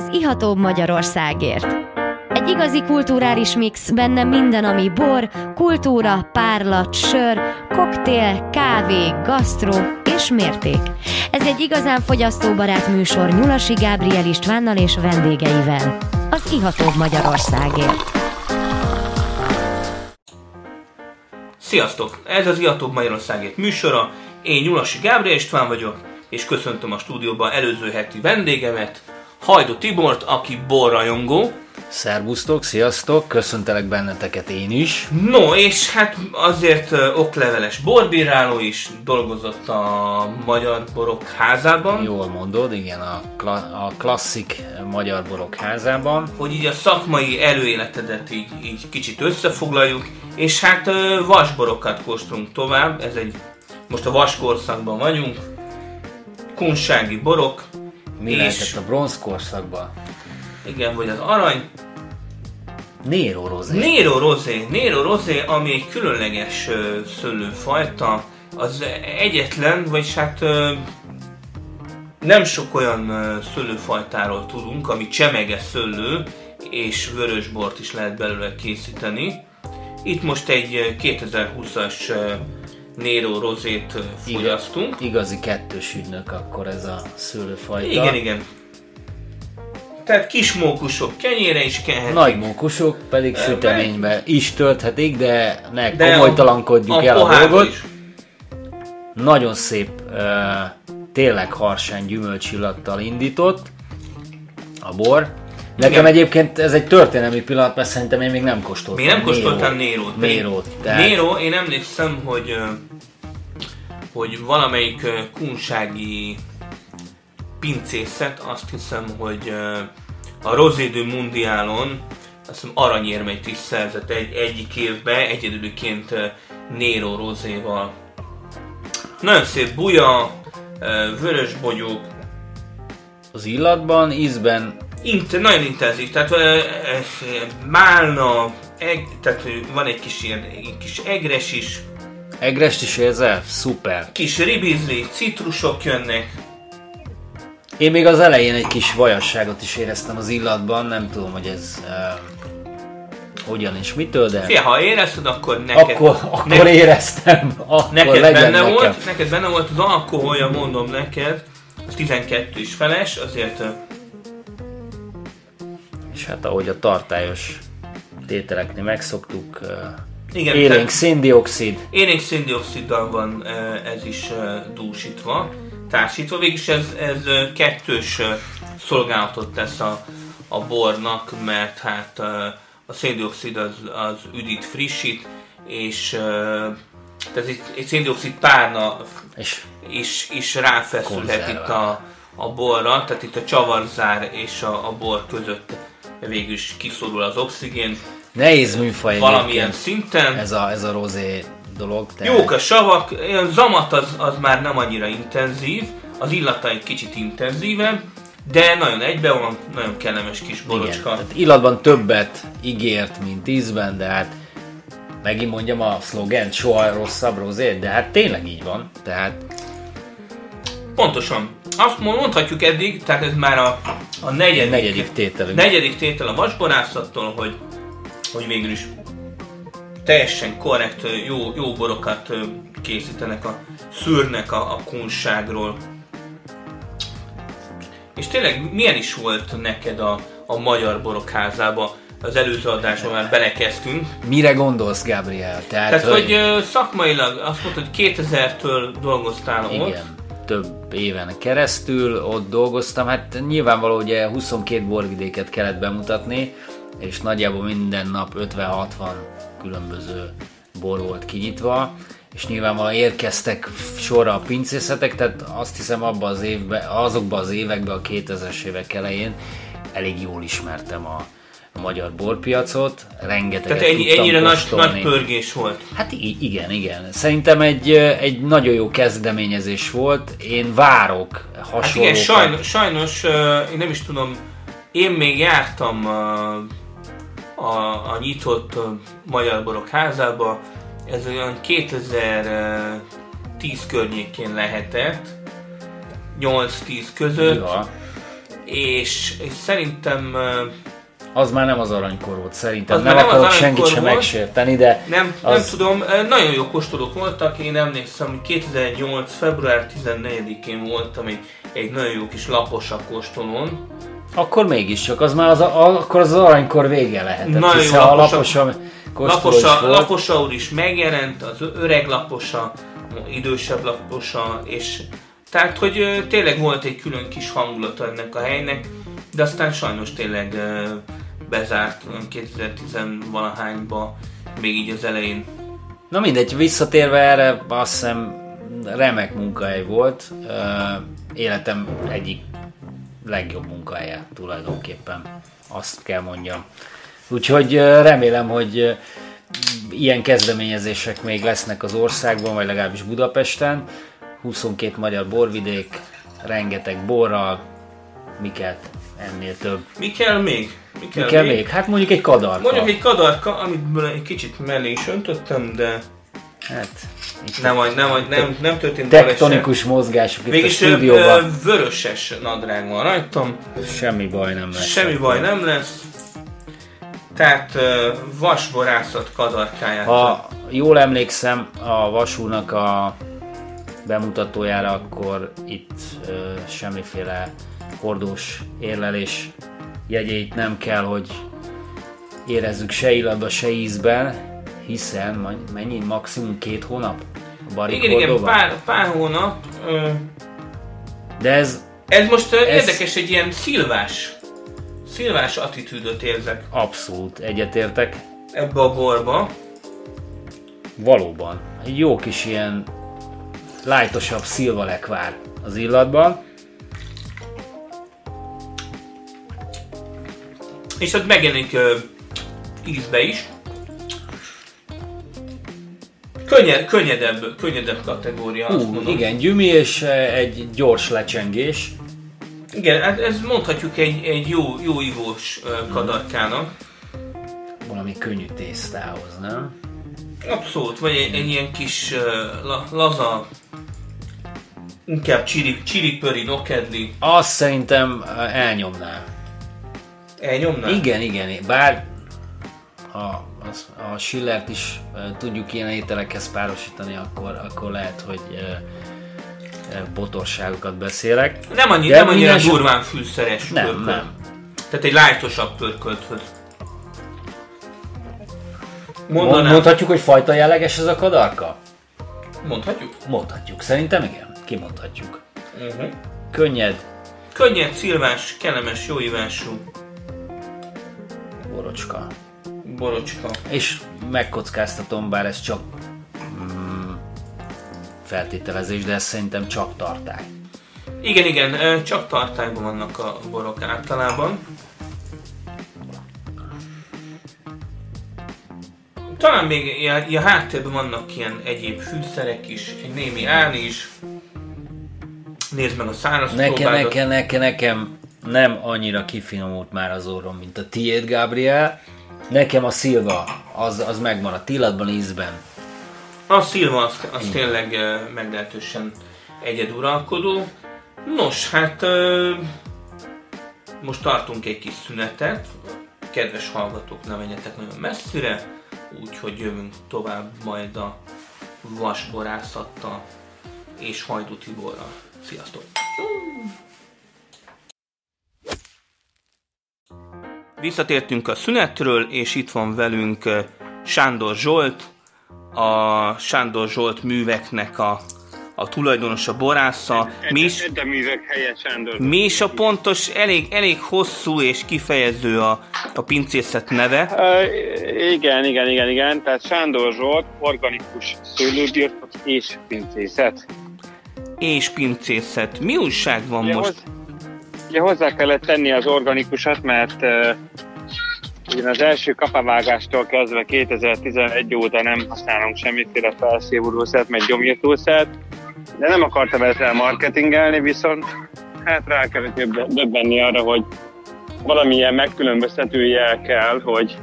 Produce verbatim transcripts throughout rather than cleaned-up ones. az ihatóbb Magyarországért. Egy igazi kulturális mix, benne minden, ami bor, kultúra, párlat, sör, koktél, kávé, gasztró és mérték. Ez egy igazán fogyasztóbarát műsor Nyulasi Gabriel Istvánnal és vendégeivel. Az ihatóbb Magyarországért. Sziasztok! Ez az ihatóbb Magyarországért műsora. Én Nyulasi Gabriel István vagyok, és köszöntöm a stúdióban előző heti vendégemet, Hajdú Tibort, aki borrajongó. Szerbusztok, sziasztok, köszöntelek benneteket én is. No, és hát azért okleveles borbíráló is, dolgozott a Magyar Borokházában. Jól mondod, igen, a, kla- a klasszik Magyar Borokházában. Hogy így a szakmai előéletedet így, így kicsit összefoglaljuk, és hát vasborokat kóstolunk tovább, ez egy, most a vaskorszakban vagyunk, kunsági borok. Mi és... lehetett a bronzkorszakban? Igen, vagy az arany. Nero Rosé. Nero Rosé, Nero Rosé, ami egy különleges uh, szőlőfajta, az egyetlen, vagyis hát uh, nem sok olyan uh, szőlőfajtáról tudunk, ami csemege szőlő, és vörösbort is lehet belőle készíteni. Itt most egy kétezer-húszas uh, Nero Rosét fogyasztunk. Igazi kettős ügynök akkor ez a szőlőfajta. Igen, igen. Tehát kis mókusok kenyére is kenhetik. Nagy mókusok pedig süteménybe is tölthetik, de ne de komolytalankodjuk a, a el a dolgot. Is. Nagyon szép, tényleg harsány gyümölcsillattal indított a bor. Nekem igen. Egyébként ez egy történelmi pillanat, mert szerintem én még nem kóstoltam. Még nem kóstoltam Nérót. Nérót. Tehát... Nero, én emlékszem, hogy, hogy valamelyik kunsági pincészet, azt hiszem, hogy a Rosé du Mundialon, azt hiszem aranyérmeit is szerzett egy, egyik évben, egyedülként Nero Roséval. Nagyon szép buja, vörös bogyók. Az illatban, ízben Int, nagyon intenzív, tehát málna, eg, tehát van egy kis, ilyen, egy kis egres is. Egrest is érzel? Szuper! Kis ribizli, citrusok jönnek. Én még az elején egy kis vajasságot is éreztem az illatban, nem tudom, hogy ez uh, hogyan és mitől, de... Fia, ha érezted, akkor neked... Akkor, akkor neked, éreztem, akkor neked legyen benne nekem. Volt, neked benne volt az alkoholja, mondom neked, az tizenkettő is feles, azért... És hát ahogy a tartályos tételeknél megszoktuk, igen, élénk széndioxid. Élénk széndioxiddal van ez is dúsítva, társítva. Végülis ez, ez kettős szolgálatot tesz a, a bornak, mert hát a széndioxid az, az üdít, frissít, és ez egy széndioxid párna és is, is ráfeszülhet itt a, a borra, tehát itt a csavarzár és a, a bor között végül is kiszorul az oxigén. Nehéz műfaj valamilyen szinten. Ez a, ez a rozé dolog. Tehát... Jók a savak, a zamat az, az már nem annyira intenzív, az illata egy kicsit intenzívebb, de nagyon egyben van, nagyon kellemes kis borocska. Igen, illatban többet ígért, mint ízben, de hát megint mondjam a szlogent, soha rosszabb rozé, de hát tényleg így van. Tehát... Pontosan. Azt mondhatjuk eddig, tehát ez már a, a negyedik, negyedik, tételünk. negyedik tétel a vasborászattól, hogy, hogy végül is teljesen korrekt, jó, jó borokat készítenek a szűrnek a, a kunságról. És tényleg milyen is volt neked a, a Magyar Borokházába? Az előző adásban már belekezdtünk. Mire gondolsz, Gabriel? Tehát, tehát hogy, hogy szakmailag azt mondtad, hogy kétezertől dolgoztál igen. Ott. Több éven keresztül ott dolgoztam, hát nyilvánvaló, ugye huszonkét borvidéket kellett bemutatni, és nagyjából minden nap ötven-hatvan különböző bor volt kinyitva, és nyilvánvalóan érkeztek sorra a pincészetek, tehát azt hiszem abban az évben, azokban az években, a kétezres évek elején elég jól ismertem a magyar borpiacot, rengeteget tehát ennyi, tudtam ennyire nagy, nagy pörgés volt. Hát igen, igen. Szerintem egy, egy nagyon jó kezdeményezés volt. Én várok hasonlókat. Hát igen, sajnos, sajnos én nem is tudom, én még jártam a, a, a nyitott Magyar Borokházába, ez olyan kétezer-tíz környékén lehetett, nyolc-tíz között. Ja. és, és szerintem... Az már nem az arany kor volt, szerintem. Nem, nem akarok senkit sem megsérteni, de... Nem, az... nem tudom, nagyon jó kóstolók voltak, én emlékszem, hogy kétezer-nyolc február tizennegyedikén voltam egy, egy nagyon jó kis laposabb kóstolón. Akkor mégiscsak, az már az, a, akkor az, az aranykor vége lehetett, nagyon hiszen jó, a laposa kóstoló is volt. Laposa úr is megjelent, az öreg laposa, idősebb laposa, és... Tehát, hogy tényleg volt egy külön kis hangulata ennek a helynek, de aztán sajnos tényleg bezárt kétezer-tíz-valahányba, még így az elején. Na mindegy, visszatérve erre, azt hiszem remek munkahely volt, életem egyik legjobb munkahelye tulajdonképpen, azt kell mondjam. Úgyhogy remélem, hogy ilyen kezdeményezések még lesznek az országban, vagy legalábbis Budapesten. huszonkettő magyar borvidék, rengeteg borral, miket ennél több. Mi kell még? Mi kell, mi kell még? még? Hát mondjuk egy kadarka. Mondjuk egy kadarka, amit egy kicsit mellé is öntöttem, de... Hát... Nem, nem, nem, nem, nem történt baleset. Tektonikus mozgásuk itt a stúdióban. Mégis vöröses nadrág van rajtam. Semmi baj nem lesz. Semmi baj nem lesz. Tehát vasborászat kadarkáját. Ha jól emlékszem, a vasúnak a bemutatójára, akkor itt ö, semmiféle hordós érlelés jegyeit nem kell, hogy érezzük se illatba, se ízben, hiszen mennyi? Maximum két hónap? Barik igen, igen, pár, pár hónap. Ö, De ez... Ez most ö, ez, érdekes, egy ilyen szilvás, szilvás attitűdöt érzek. Abszolút egyetértek. Ebbe a borba. Valóban. Egy jó kis ilyen lájtosabb szilvalekvár az illatban. És az megjelenik ö, ízbe is. Könnyed, könnyedebb, könnyedebb kategória. Hú, azt mondom. Igen, gyümi és egy gyors lecsengés. Igen, hát ez mondhatjuk egy, egy jó, jó ivós ö, kadarkának. Valami könnyű tésztához, nem? Abszolút, vagy egy, egy ilyen kis ö, la, laza, inkább csiripöri, nokedli. Azt szerintem elnyomná. Elnyomná? Igen, igen. Bár a, a Schillert is tudjuk ilyen ételekhez párosítani, akkor, akkor lehet, hogy botorságokat beszélek. Nem, annyi, nem annyira durván fűszeres nem, pörkölt. Nem. Tehát egy lájtosabb pörkölthöz. Mondanám. Mondhatjuk, hogy fajta jelleges ez a kadarka? Mondhatjuk? Mondhatjuk. Szerintem igen. Kimondhatjuk. Uh-huh. Könnyed. Könnyed, szilvás, kellemes, jó ívású. Borocska. Borocska. És megkockáztatom, bár ez csak mm, feltételezés, de ez szerintem csak tartály. Igen, igen, csak tartályban vannak a borok általában. Talán még a, a háttérben vannak ilyen egyéb fűszerek is, egy némi árny is. Nézd meg a száraz nekem, nekem, nekem, nekem nem annyira kifinomult már az orrom, mint a tiéd, Gabriel. Nekem a szilva, az, az megmaradt illatban, ízben. A szilva az, az tényleg meglehetősen egyeduralkodó. Nos, hát most tartunk egy kis szünetet. Kedves hallgatók, ne menjetek nagyon messzire. Úgyhogy jövünk tovább majd a vasborászattal és Hajdú Tiborral. Sziasztok! Visszatértünk a szünetről, és itt van velünk Sándor Zsolt, a Sándor Zsolt műveknek a, a tulajdonosa, borásza. Mi is, ez a művek helye, Sándor. Mi is a pontos, elég, elég hosszú és kifejező a, a pincészet neve. Uh, igen, igen, igen, igen. Tehát Sándor Zsolt, organikus szőlőbirtok és pincészet. És pincészet. Mi újság van ugye most? Hozzá, ugye hozzá kellett tenni az organikusat, mert uh, ugyan az első kapavágástól kezdve kétezer-tizenegy óta nem használunk semmiféle felszívódószert, meg gyomírtószert, de nem akartam ezzel marketingelni, viszont hát rá kellett döbbenni arra, hogy valamilyen megkülönböztető jel kell, hogy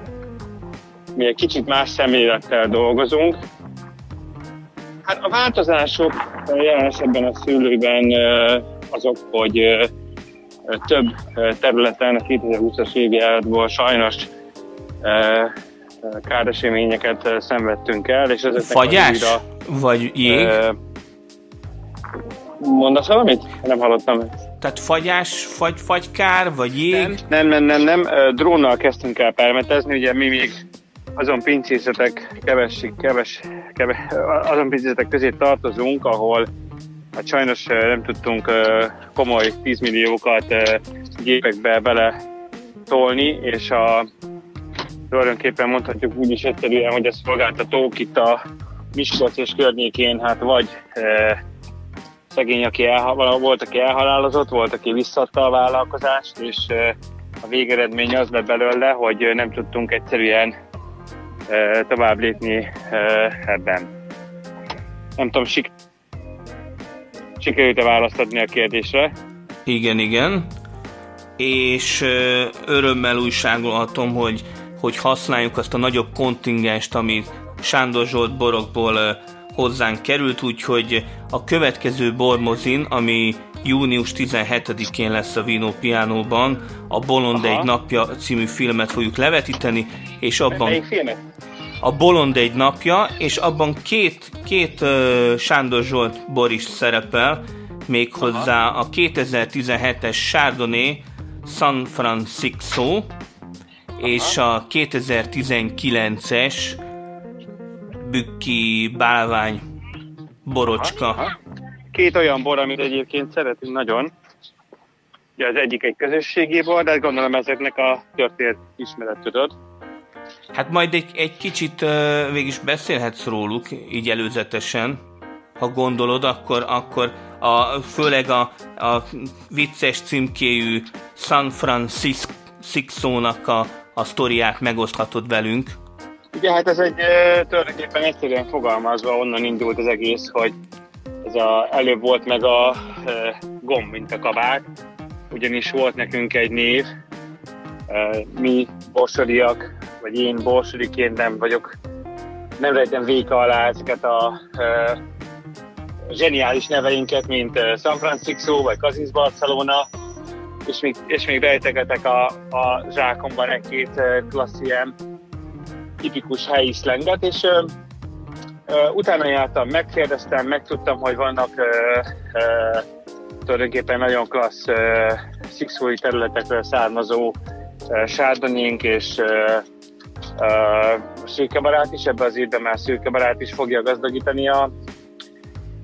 mi egy kicsit más szemlélettel dolgozunk. Hát a változások jelen esetben a szőlőben azok, hogy több területen a kétezerhúszas évjárból sajnos káreseményeket szenvedtünk el, és ezeknek fagyás? A híra, vagy jég? Mondasz valamit? Nem hallottam. Tehát fagyás, fagy, fagykár, vagy jég? Nem, nem, nem, nem. Drónnal kezdtünk el permetezni, ugye mi még azon pincészetek kevesség, keves, keves, azon pincészetek közé tartozunk, ahol hát sajnos nem tudtunk komoly tízmilliókat gépekbe bele tolni, és a tulajdonképpen mondhatjuk úgy is egyszerűen, hogy a szolgáltatók itt a Miskolc és környékén, hát vagy e, szegény, aki elha- volt, aki elhalálozott, volt, aki visszaadta a vállalkozást, és e, a végeredmény az lett belőle, hogy nem tudtunk egyszerűen e, tovább lépni e, ebben. Nem tudom, sik- sikerült-e választ adni a kérdésre? Igen, igen. És örömmel újságolhatom, hogy hogy használjuk azt a nagyobb kontingenst, ami Sándor Zsolt borokból hozzánk került, úgyhogy a következő bormozin, ami június tizenhetedikén lesz a Vino Pianóban, a Bolond egy napja című filmet fogjuk levetíteni, és abban... Melyik filmet? A Bolond egy napja, és abban két, két uh, Sándor Zsolt bor is szerepel, méghozzá aha, a kétezertizenhetes Chardonnay San Francisco, aha, és a kétezertizenkilences bükki bálvány borocska. Aha, aha. Két olyan bor, amit egyébként szeretünk nagyon. Ugye az egyik egy közösségi bor, de gondolom ezeknek a történet ismeret tudod. Hát majd egy, egy kicsit uh, végig is beszélhetsz róluk, így előzetesen. Ha gondolod, akkor, akkor a, főleg a, a vicces címkéjű San Francisco Szikszónak a, a sztoriát megoszthatod velünk. Ugye hát ez egy tulajdonképpen egyszerűen fogalmazva onnan indult az egész, hogy ez a, előbb volt meg a e, gomb, mint a kabát, ugyanis volt nekünk egy név, e, mi borsodiak, vagy én borsodiként nem vagyok, nem rejtem véka alá ezeket a e, zseniális neveinket, mint San Francisco, vagy Kazis Barcelona, és még, és még rejtegetek a, a zsákomban egy-két klassz ilyen tipikus helyi szlenget, és ö, ö, utána jártam, megkérdeztem, megtudtam, hogy vannak ö, ö, tulajdonképpen nagyon klassz szikszói területekről származó sárdonyénk, és ö, ö, szürkebarát is, ebbe az évben már szürkebarát is fogja gazdagítani a,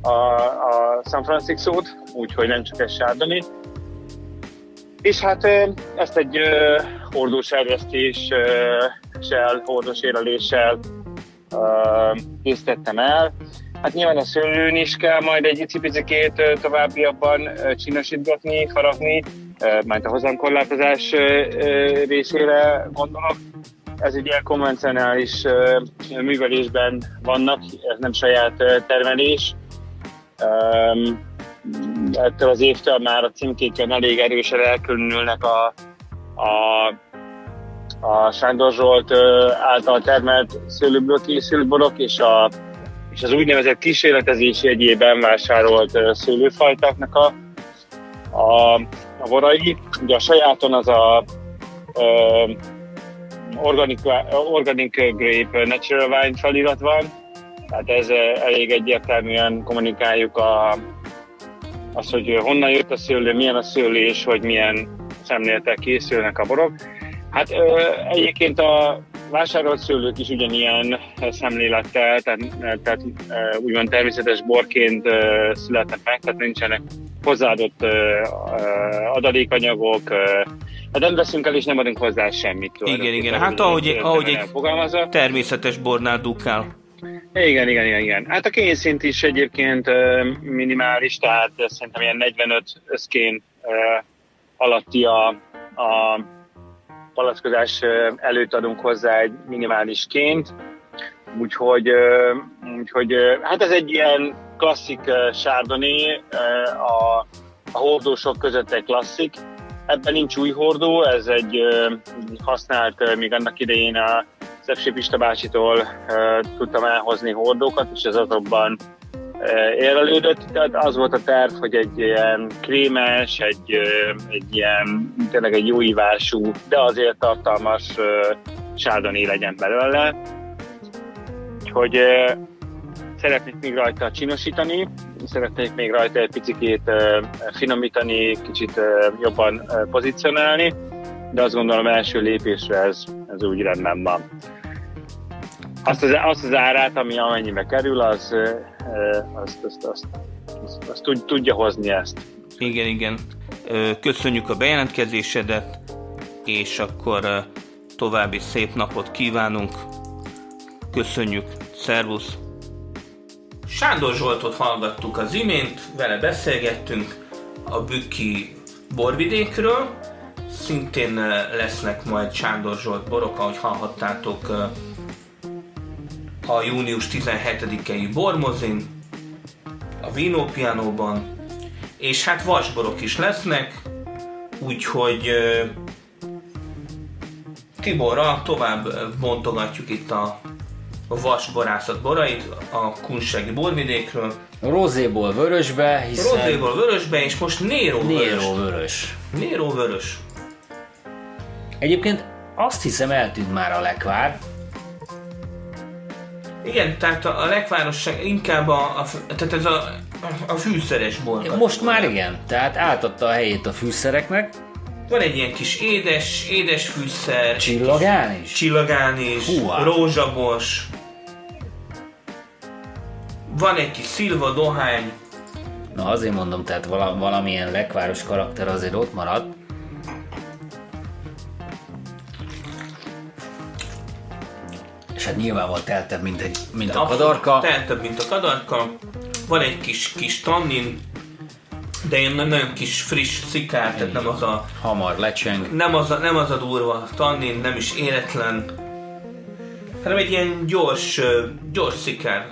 a, a San Francisco-t, úgyhogy nem csak egy sárdonyi. És hát ezt egy hordós erjesztéssel, hordós éreléssel készítettem el. Hát nyilván a szőlőn is kell majd egy icipicikét továbbiabban csinosítgatni, faragni, majd a hozamkorlátozás részére gondolok. Ez egy ilyen konvencionális művelésben vannak, ez nem saját termelés. Ettől az évtől már a címkéken elég erősen elkülönülnek a, a, a Sándor Zsolt által termelt szőlőből készült borok, és, a, és az úgynevezett kísérletezési jegyében vásárolt szőlőfajtáknak a, a, a borai. Ugye a sajáton az a ö, organic, organic grape natural wine felirat van, tehát ez elég egyértelműen kommunikáljuk a az, hogy honnan jött a szőlő, milyen a szőlő, és hogy milyen szemléletek készülnek a borok. Hát ö, egyébként a vásárolt szőlők is ugyanilyen szemlélettel, tehát, tehát ö, úgymond természetes borként ö, születnek meg, tehát nincsenek hozzáadott ö, ö, adalékanyagok, ö, hát nem veszünk el és nem adunk hozzá semmit. Igen, igen, hát ahogy, ahogy egy fogalmazza. Természetes bornál dukál. Igen, igen, igen, igen. Hát a kényszint is egyébként minimális, tehát szerintem ilyen negyvenöt összkén alatti a, a palackozás előtt adunk hozzá egy minimális ként. Úgyhogy, úgyhogy hát ez egy ilyen klasszik sárdoni, a, a hordósok között egy klasszik. Ebben nincs új hordó, ez egy használt még annak idején a Szepsy Pista bácsitól uh, tudtam elhozni hordókat, és ez azokban uh, érlelődött. Tehát az volt a terv, hogy egy ilyen krémes, egy, egy ilyen, tényleg egy jó ívású, de azért tartalmas chardonnay legyen belőle. Úgyhogy szeretnék még rajta csinosítani, szeretnék még rajta egy picit finomítani, kicsit jobban pozícionálni, de azt gondolom első lépésre ez, ez úgy rendben van. Azt az, azt az árát, ami amennyibe kerül, az, azt, azt, azt, azt, azt tud, tudja hozni ezt. Igen, igen. Köszönjük a bejelentkezésedet, és akkor további szép napot kívánunk. Köszönjük, szervusz! Sándor Zsoltot hallgattuk az imént, vele beszélgettünk a bükki borvidékről. Szintén lesznek majd Sándor Zsolt borok, ahogy hallhattátok, a június tizenhetedikei bormozin, a Vino Pianóban, és hát vasborok is lesznek, úgyhogy Tiborra tovább bontogatjuk itt a a vasborászat borait a kunsági borvidékről. Rozéból vörösbe, hiszen... Rozéból vörösbe, és most Nero vörös. Nero vörös. Nero vörös. Egyébként azt hiszem eltűnt már a lekvár. Igen, tehát a, a lekvárosság inkább a, a, tehát ez a, a fűszeres bor. Most már igen, tehát átadta a helyét a fűszereknek. Van egy ilyen kis édes, édes fűszer. Csillagán is? Csillagán is, rózsabors. Van egy kis szilva dohány. Na azért mondom, tehát vala, valamilyen lekváros karakter azért ott marad. És hát nyilván volt teltebb, mint, egy, mint a kadarka. Teltebb, mint a kadarka. Van egy kis, kis tannin. De én nagyon kis friss szikár, én tehát nem az a... Hamar lecseng. Nem az a, nem az a durva tannin, nem is éretlen, hanem egy ilyen gyors, gyors szikár.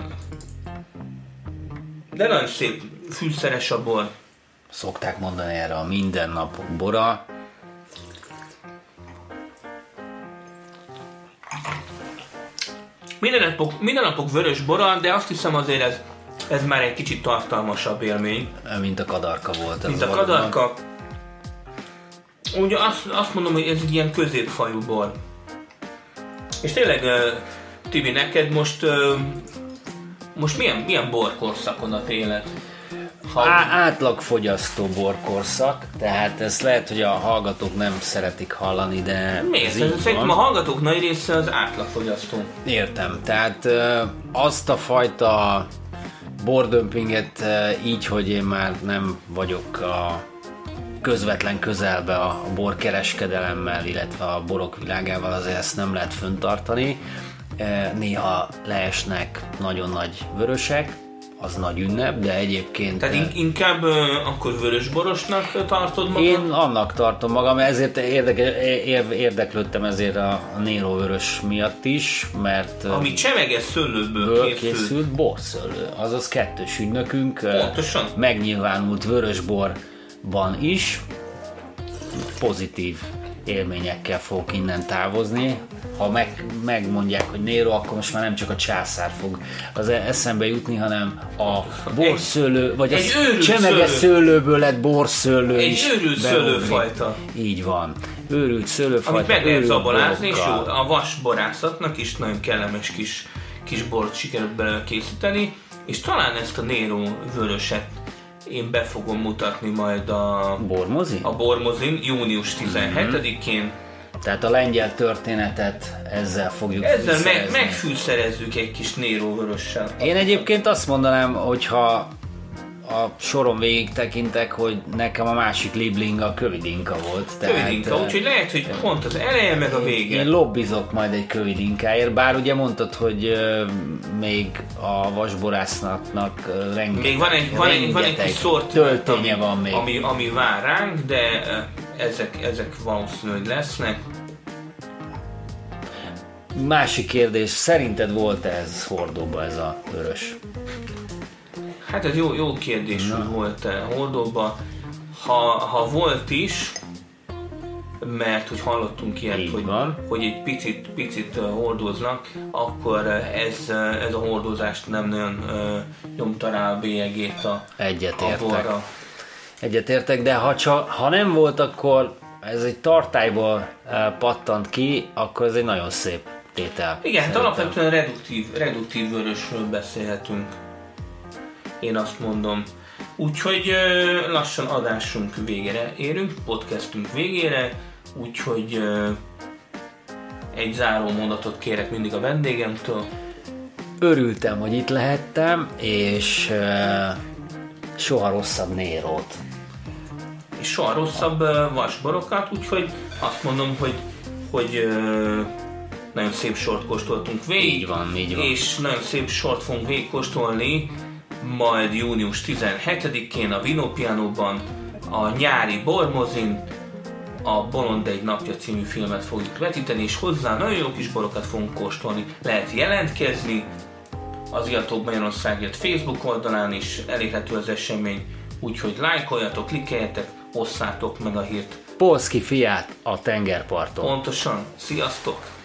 De nagyon szép, fűszeres a bor. Szokták mondani erre a mindennapok bora. Mindennapok, mindennapok vörös bora, de azt hiszem azért ez... Ez már egy kicsit tartalmasabb élmény. Mint a kadarka volt. Mint a kadarka. Ugye azt, azt mondom, hogy ez egy ilyen középfajú bor. És tényleg, Tibi, neked most most milyen, milyen borkorszakon a téled? Ha... Átlagfogyasztó borkorszak, tehát ez lehet, hogy a hallgatók nem szeretik hallani, de miért? Szerintem a hallgatók nagy része az átlagfogyasztó. Értem, tehát azt a fajta bordömpinget így, hogy én már nem vagyok a közvetlen közelbe a borkereskedelemmel, illetve a borok világával, azért ezt nem lehet fönntartani. Néha leesnek nagyon nagy vörösek, az nagy ünnep, de egyébként... Tehát inkább akkor vörösborosnak tartod magad? Én annak tartom magam, ezért érdeke, érdeklődtem ezért a Nero vörös miatt is, mert... Ami csemeges szőlőből készült. készült borszőlő, azaz kettős ügynökünk. Pontosan. Megnyilvánult vörösborban is. Pozitív élményekkel fogok innen távozni. Ha meg, megmondják, hogy Nero, akkor most már nem csak a császár fog az eszembe jutni, hanem a borszőlő, vagy egy a csemeges szőlőből lett borszőlő egy is. Egy őrült szőlőfajta. Így van. Őrült szőlőfajta. Amit meg lehet zabolázni, és jó, a vasborászatnak is nagyon kellemes kis, kis bort sikerült belőle készíteni, és talán ezt a Nero vöröset én be fogom mutatni majd a bormozin, a bormozin június tizenhetedikén. Mm-hmm. Tehát a lengyel történetet ezzel fogjuk ezzel fűszerezni. Ezzel meg, megfűszerezzük egy kis Nero vörössel. Én egyébként azt mondanám, hogyha a soron végig tekintek, hogy nekem a másik liblinga a kövidinka volt. Tehát, kövidinka, úgyhogy lehet, hogy pont az eleje meg a vége. Én lobbizok majd egy kövidinkáért, bár ugye mondtad, hogy még a vasborászatnak rengeteg, még van egy, van egy, van egy kis szortiment, tölténye van még. Ami, ami vár ránk, de ezek, ezek valószínűleg lesznek. Másik kérdés, szerinted volt ez hordóba ez a vörös? Hát ez jó, jó kérdés, hogy volt-e hordóba. Ha, ha volt is, mert hogy hallottunk ilyet, hogy, hogy egy picit, picit hordoznak, akkor ez, ez a hordozást nem nagyon nyomta rá a bélyegét a, a borra. Egyetértek, de ha, csa, ha nem volt, akkor ez egy tartályból pattant ki, akkor ez egy nagyon szép tétel. Igen, hát alapvetően reduktív, reduktív vörösről beszélhetünk. Én azt mondom. Úgyhogy lassan adásunk végére érünk, podcastünk végére, úgyhogy egy záró mondatot kérek mindig a vendégemtől. Örültem, hogy itt lehettem, és soha rosszabb Nérót. És soha rosszabb vasborokat, úgyhogy azt mondom, hogy, hogy nagyon szép sort kóstoltunk végig. Így van, így van. És nagyon szép sort fogunk végigkóstolni majd június tizenhetedikén a Vino Pianóban, a nyári bormozin, a Bolond egy napja című filmet fogjuk vetíteni, és hozzá nagyon jó kis borokat fogunk kóstolni. Lehet jelentkezni az Iatóbb Magyarországért Facebook oldalán is elérhető az esemény, úgyhogy lájkoljatok, klikkeljetek, osszátok meg a hírt. Polszki fiát a tengerparton. Pontosan, sziasztok!